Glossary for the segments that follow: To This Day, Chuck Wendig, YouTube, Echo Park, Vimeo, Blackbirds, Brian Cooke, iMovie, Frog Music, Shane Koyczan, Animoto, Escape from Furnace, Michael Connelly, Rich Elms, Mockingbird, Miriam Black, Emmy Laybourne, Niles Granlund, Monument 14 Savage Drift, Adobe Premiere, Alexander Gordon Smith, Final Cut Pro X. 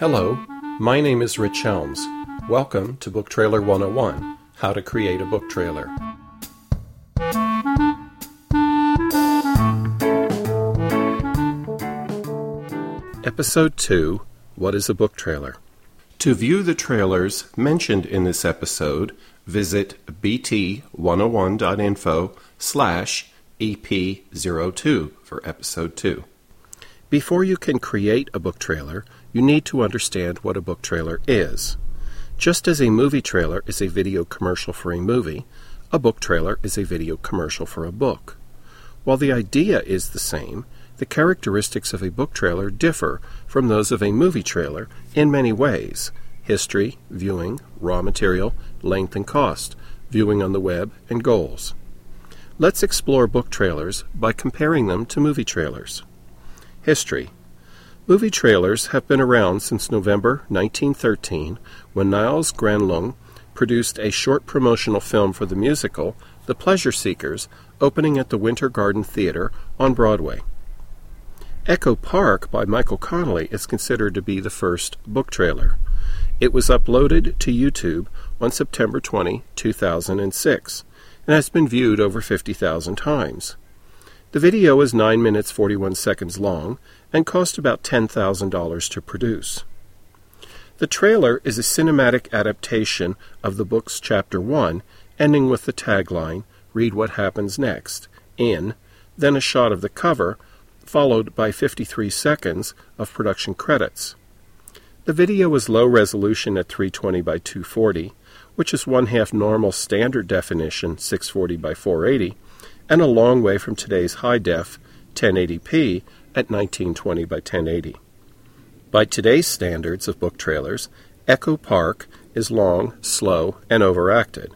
Hello, my name is Rich Elms. Welcome to Book Trailer 101, How to Create a Book Trailer. Episode 2, What is a Book Trailer? To view the trailers mentioned in this episode, visit bt101.info/ep02 for Episode 2. Before you can create a book trailer, you need to understand what a book trailer is. Just as a movie trailer is a video commercial for a movie, a book trailer is a video commercial for a book. While the idea is the same, the characteristics of a book trailer differ from those of a movie trailer in many ways: history, viewing, raw material, length and cost, viewing on the web, and goals. Let's explore book trailers by comparing them to movie trailers. History. Movie trailers have been around since November 1913, when Niles Granlund produced a short promotional film for the musical The Pleasure Seekers, opening at the Winter Garden Theater on Broadway. Echo Park by Michael Connelly is considered to be the first book trailer. It was uploaded to YouTube on September 20, 2006, and has been viewed over 50,000 times. The video is 9 minutes 41 seconds long and cost about $10,000 to produce. The trailer is a cinematic adaptation of the book's Chapter 1, ending with the tagline, "Read what happens next," in, then a shot of the cover, followed by 53 seconds of production credits. The video is low resolution at 320 by 240, which is one-half normal standard definition 640 by 480, and a long way from today's high-def 1080p at 1920 by 1080. By today's standards of book trailers, Echo Park is long, slow, and overacted.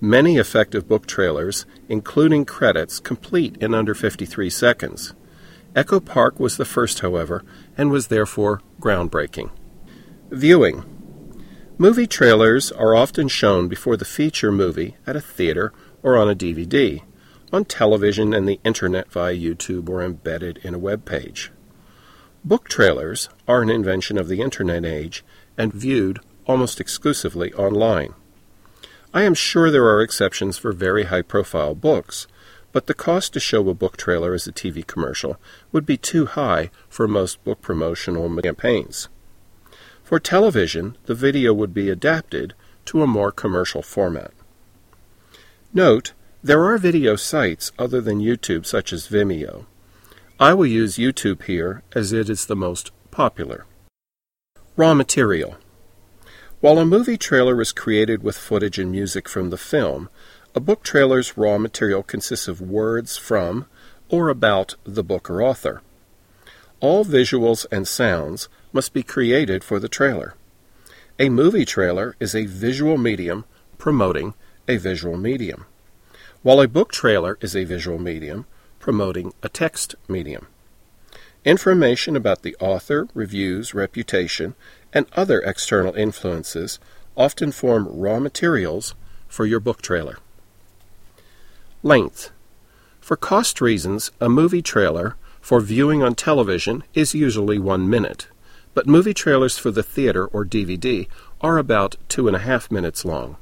Many effective book trailers, including credits, complete in under 53 seconds. Echo Park was the first, however, and was therefore groundbreaking. Viewing. Movie trailers are often shown before the feature movie at a theater or on a DVD, on television and the internet via YouTube or embedded in a web page. Book trailers are an invention of the internet age and viewed almost exclusively online. I am sure there are exceptions for very high-profile books, but the cost to show a book trailer as a TV commercial would be too high for most book promotional campaigns. For television, the video would be adapted to a more commercial format. Note, there are video sites other than YouTube, such as Vimeo. I will use YouTube here as it is the most popular. Raw material. While a movie trailer is created with footage and music from the film, a book trailer's raw material consists of words from or about the book or author. All visuals and sounds must be created for the trailer. A movie trailer is a visual medium promoting a visual medium, while a book trailer is a visual medium promoting a text medium. Information about the author, reviews, reputation, and other external influences often form raw materials for your book trailer. Length. For cost reasons, a movie trailer for viewing on television is usually 1 minute, but movie trailers for the theater or DVD are about 2.5 minutes long.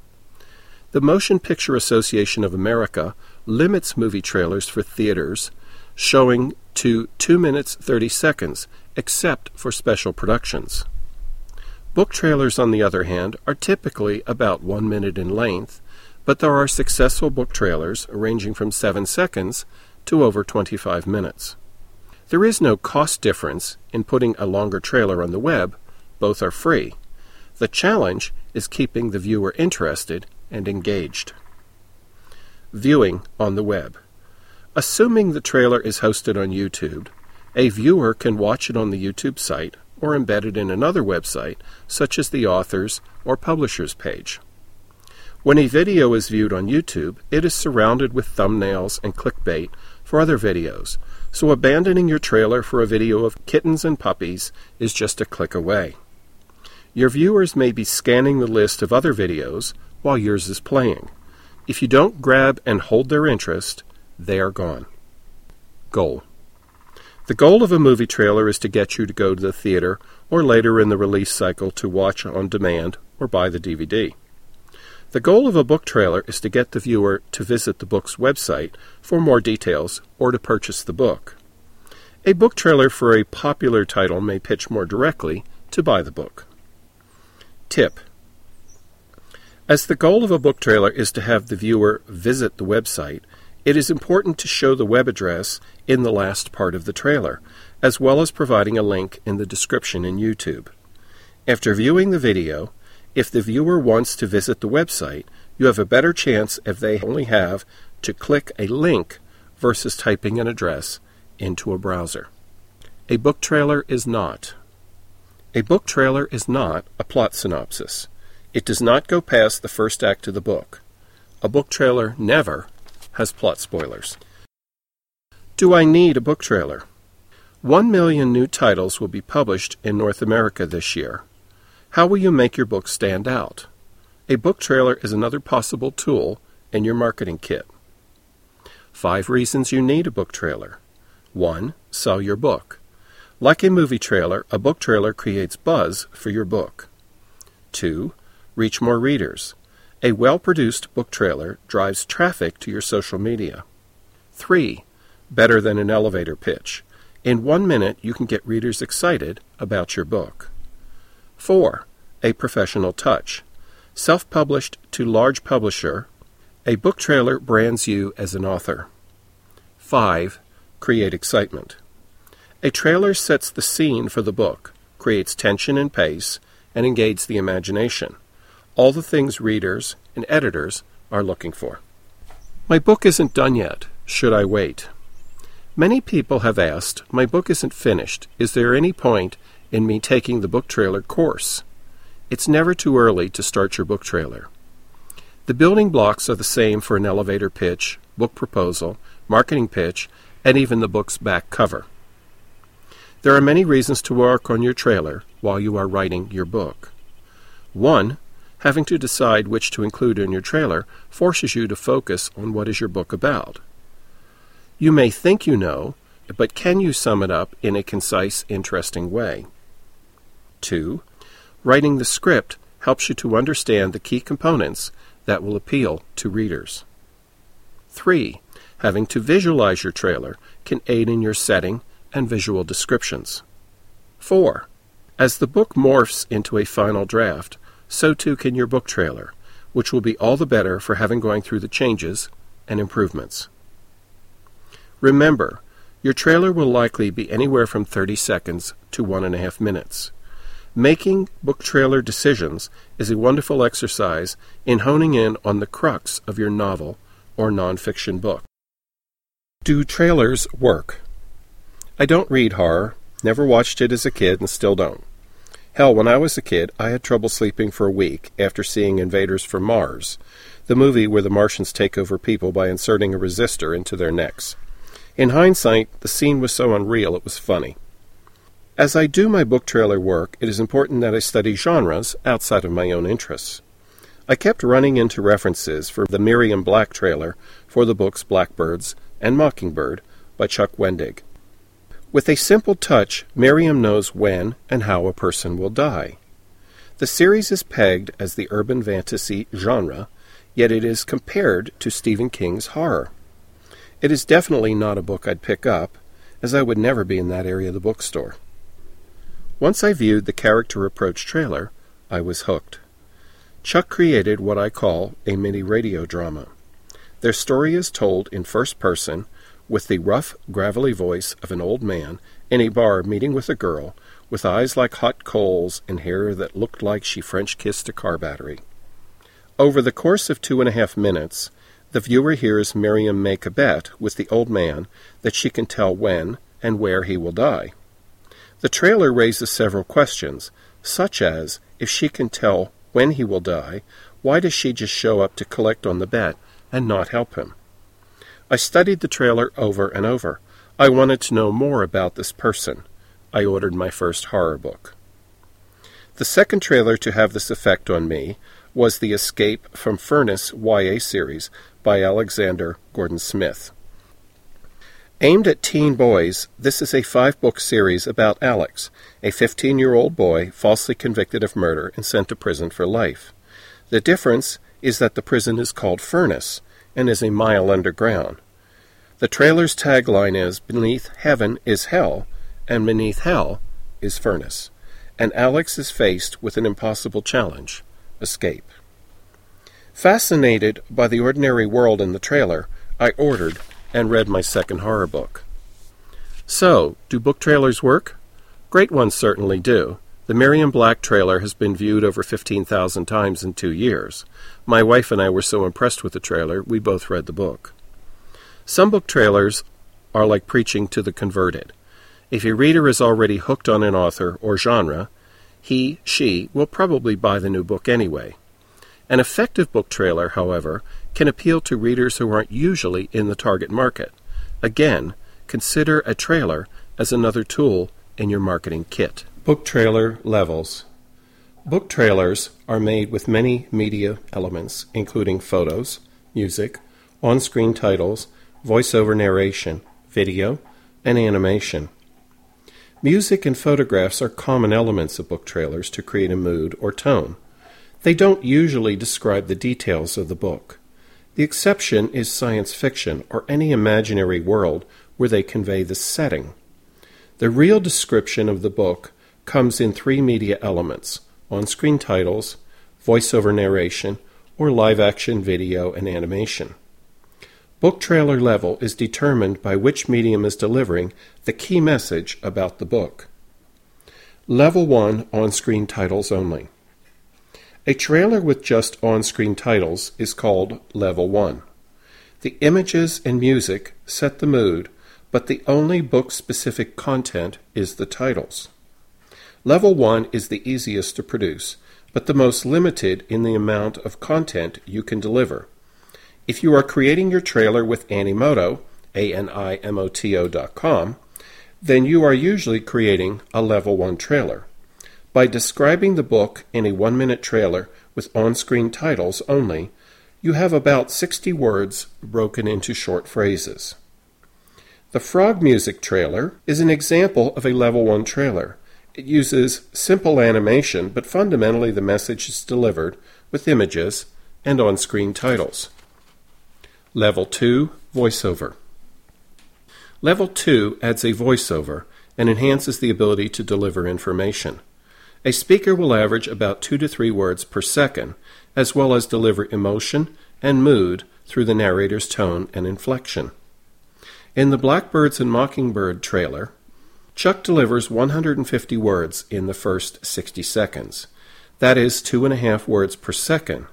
The Motion Picture Association of America limits movie trailers for theaters showing to 2 minutes 30 seconds, except for special productions. Book trailers, on the other hand, are typically about 1 minute in length, but there are successful book trailers ranging from 7 seconds to over 25 minutes. There is no cost difference in putting a longer trailer on the web. Both are free. The challenge is keeping the viewer interested and engaged. Viewing on the web. Assuming the trailer is hosted on YouTube, a viewer can watch it on the YouTube site or embedded in another website, such as the author's or publisher's page. When a video is viewed on YouTube, it is surrounded with thumbnails and clickbait for other videos, so abandoning your trailer for a video of kittens and puppies is just a click away. Your viewers may be scanning the list of other videos while yours is playing. If you don't grab and hold their interest, they are gone. Goal. The goal of a movie trailer is to get you to go to the theater, or later in the release cycle to watch on demand or buy the DVD. The goal of a book trailer is to get the viewer to visit the book's website for more details or to purchase the book. A book trailer for a popular title may pitch more directly to buy the book. Tip: as the goal of a book trailer is to have the viewer visit the website, it is important to show the web address in the last part of the trailer, as well as providing a link in the description in YouTube. After viewing the video, if the viewer wants to visit the website, you have a better chance if they only have to click a link versus typing an address into a browser. A book trailer is not. A book trailer is not a plot synopsis. It does not go past the first act of the book. A book trailer never has plot spoilers. Do I need a book trailer? 1 million new titles will be published in North America this year. How will you make your book stand out? A book trailer is another possible tool in your marketing kit. 5 reasons you need a book trailer. 1. Sell your book. Like a movie trailer, a book trailer creates buzz for your book. 2. Reach more readers. A well-produced book trailer drives traffic to your social media. 3. Better than an elevator pitch. In 1 minute, you can get readers excited about your book. 4. A professional touch. Self-published to large publisher, a book trailer brands you as an author. 5. Create excitement. A trailer sets the scene for the book, creates tension and pace, and engages the imagination. All the things readers and editors are looking for. My book isn't done yet. Should I wait? Many people have asked, my book isn't finished. Is there any point in me taking the book trailer course? It's never too early to start your book trailer. The building blocks are the same for an elevator pitch, book proposal, marketing pitch, and even the book's back cover. There are many reasons to work on your trailer while you are writing your book. 1. Having to decide which to include in your trailer forces you to focus on what is your book about. You may think you know, but can you sum it up in a concise, interesting way? 2. Writing the script helps you to understand the key components that will appeal to readers. 3. Having to visualize your trailer can aid in your setting and visual descriptions. 4. As the book morphs into a final draft, so too can your book trailer, which will be all the better for having gone through the changes and improvements. Remember, your trailer will likely be anywhere from 30 seconds to 1.5 minutes. Making book trailer decisions is a wonderful exercise in honing in on the crux of your novel or nonfiction book. Do trailers work? I don't read horror, never watched it as a kid and still don't. Hell, when I was a kid, I had trouble sleeping for a week after seeing Invaders from Mars, the movie where the Martians take over people by inserting a resistor into their necks. In hindsight, the scene was so unreal it was funny. As I do my book trailer work, it is important that I study genres outside of my own interests. I kept running into references for the Miriam Black trailer for the books Blackbirds and Mockingbird by Chuck Wendig. With a simple touch, Miriam knows when and how a person will die. The series is pegged as the urban fantasy genre, yet it is compared to Stephen King's horror. It is definitely not a book I'd pick up, as I would never be in that area of the bookstore. Once I viewed the character approach trailer, I was hooked. Chuck created what I call a mini radio drama. Their story is told in first person with the rough, gravelly voice of an old man in a bar meeting with a girl with eyes like hot coals and hair that looked like she French kissed a car battery. Over the course of 2.5 minutes, the viewer hears Miriam make a bet with the old man that she can tell when and where he will die. The trailer raises several questions, such as, if she can tell when he will die, why does she just show up to collect on the bet and not help him? I studied the trailer over and over. I wanted to know more about this person. I ordered my first horror book. The second trailer to have this effect on me was the Escape from Furnace YA series by Alexander Gordon Smith. Aimed at teen boys, this is a 5-book series about Alex, a 15-year-old boy falsely convicted of murder and sent to prison for life. The difference is that the prison is called Furnace and is a mile underground. The trailer's tagline is, "Beneath heaven is hell, and beneath hell is furnace." And Alex is faced with an impossible challenge: escape. Fascinated by the ordinary world in the trailer, I ordered and read my second horror book. So, do book trailers work? Great ones certainly do. The Miriam Black trailer has been viewed over 15,000 times in 2 years. My wife and I were so impressed with the trailer, we both read the book. Some book trailers are like preaching to the converted. If a reader is already hooked on an author or genre, he, she will probably buy the new book anyway. An effective book trailer, however, can appeal to readers who aren't usually in the target market. Again, consider a trailer as another tool in your marketing kit. Book trailer levels. Book trailers are made with many media elements, including photos, music, on-screen titles, voiceover narration, video, and animation. Music and photographs are common elements of book trailers to create a mood or tone. They don't usually describe the details of the book. The exception is science fiction or any imaginary world where they convey the setting. The real description of the book comes in 3 media elements: on-screen titles, voiceover narration, or live-action video and animation. Book trailer level is determined by which medium is delivering the key message about the book. Level 1, on-screen titles only. A trailer with just on-screen titles is called Level 1. The images and music set the mood, but the only book-specific content is the titles. Level 1 is the easiest to produce, but the most limited in the amount of content you can deliver. If you are creating your trailer with Animoto, Animoto.com, then you are usually creating a Level 1 trailer. By describing the book in a 1-minute trailer with on-screen titles only, you have about 60 words broken into short phrases. The Frog Music trailer is an example of a Level 1 trailer. It uses simple animation, but fundamentally the message is delivered with images and on-screen titles. Level 2, voiceover. Level 2 adds a voiceover and enhances the ability to deliver information. A speaker will average about 2 to 3 words per second, as well as deliver emotion and mood through the narrator's tone and inflection. In the Blackbirds and Mockingbird trailer, Chuck delivers 150 words in the first 60 seconds. That is 2.5 words per second.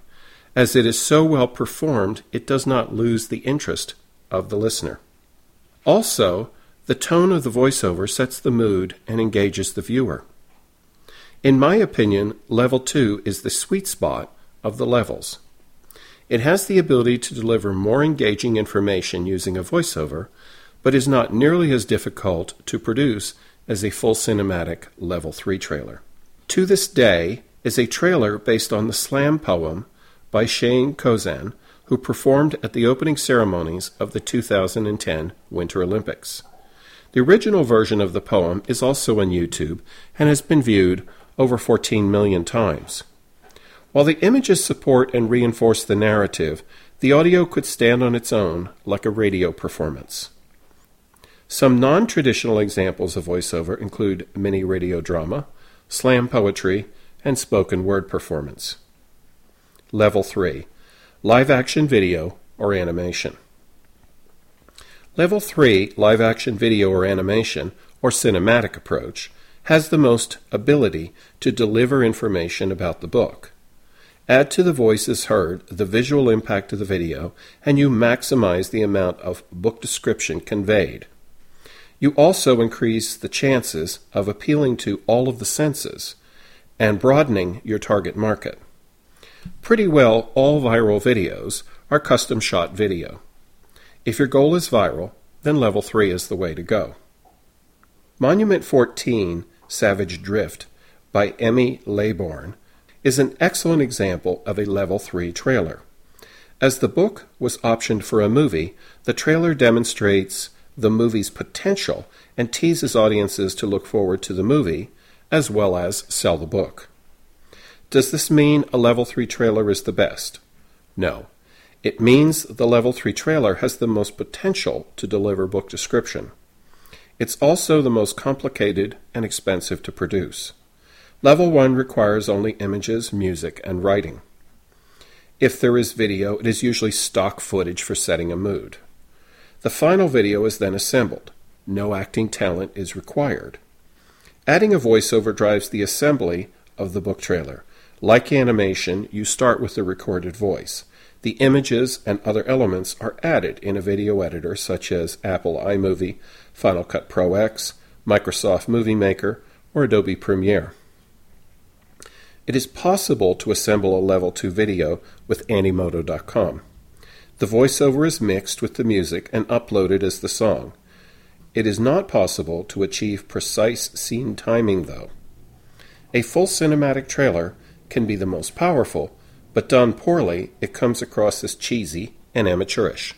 As it is so well performed, it does not lose the interest of the listener. Also, the tone of the voiceover sets the mood and engages the viewer. In my opinion, Level 2 is the sweet spot of the levels. It has the ability to deliver more engaging information using a voiceover, but is not nearly as difficult to produce as a full cinematic Level 3 trailer. To This Day is a trailer based on the slam poem by Shane Koyczan, who performed at the opening ceremonies of the 2010 Winter Olympics. The original version of the poem is also on YouTube and has been viewed over 14 million times. While the images support and reinforce the narrative, the audio could stand on its own like a radio performance. Some non-traditional examples of voiceover include mini radio drama, slam poetry, and spoken word performance. Level 3, live-action video or animation. Level 3, live-action video or animation, or cinematic approach, has the most ability to deliver information about the book. Add to the voices heard the visual impact of the video, and you maximize the amount of book description conveyed. You also increase the chances of appealing to all of the senses and broadening your target market. Pretty well all viral videos are custom-shot video. If your goal is viral, then Level 3 is the way to go. Monument 14 Savage Drift by Emmy Laybourne is an excellent example of a Level 3 trailer. As the book was optioned for a movie, the trailer demonstrates the movie's potential and teases audiences to look forward to the movie, as well as sell the book. Does this mean a Level 3 trailer is the best? No. It means the Level 3 trailer has the most potential to deliver book description. It's also the most complicated and expensive to produce. Level 1 requires only images, music, and writing. If there is video, it is usually stock footage for setting a mood. The final video is then assembled. No acting talent is required. Adding a voiceover drives the assembly of the book trailer. Like animation, you start with the recorded voice. The images and other elements are added in a video editor such as Apple iMovie, Final Cut Pro X, Microsoft Movie Maker, or Adobe Premiere. It is possible to assemble a Level 2 video with Animoto.com. The voiceover is mixed with the music and uploaded as the song. It is not possible to achieve precise scene timing, though. A full cinematic trailer can be the most powerful, but done poorly, it comes across as cheesy and amateurish.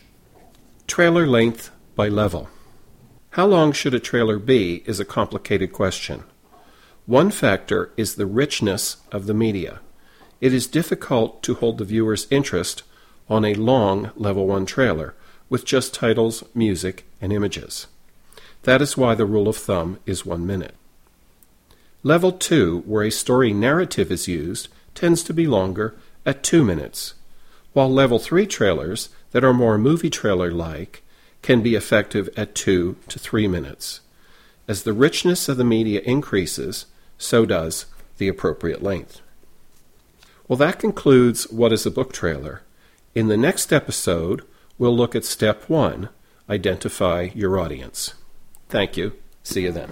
Trailer length by level. How long should a trailer be is a complicated question. One factor is the richness of the media. It is difficult to hold the viewer's interest on a long Level 1 trailer with just titles, music, and images. That is why the rule of thumb is 1 minute. Level 2, where a story narrative is used, tends to be longer at 2 minutes, while Level 3 trailers that are more movie trailer-like can be effective at 2 to 3 minutes. As the richness of the media increases, so does the appropriate length. Well, that concludes What is a Book Trailer. In the next episode, we'll look at Step 1, Identify Your Audience. Thank you. See you then.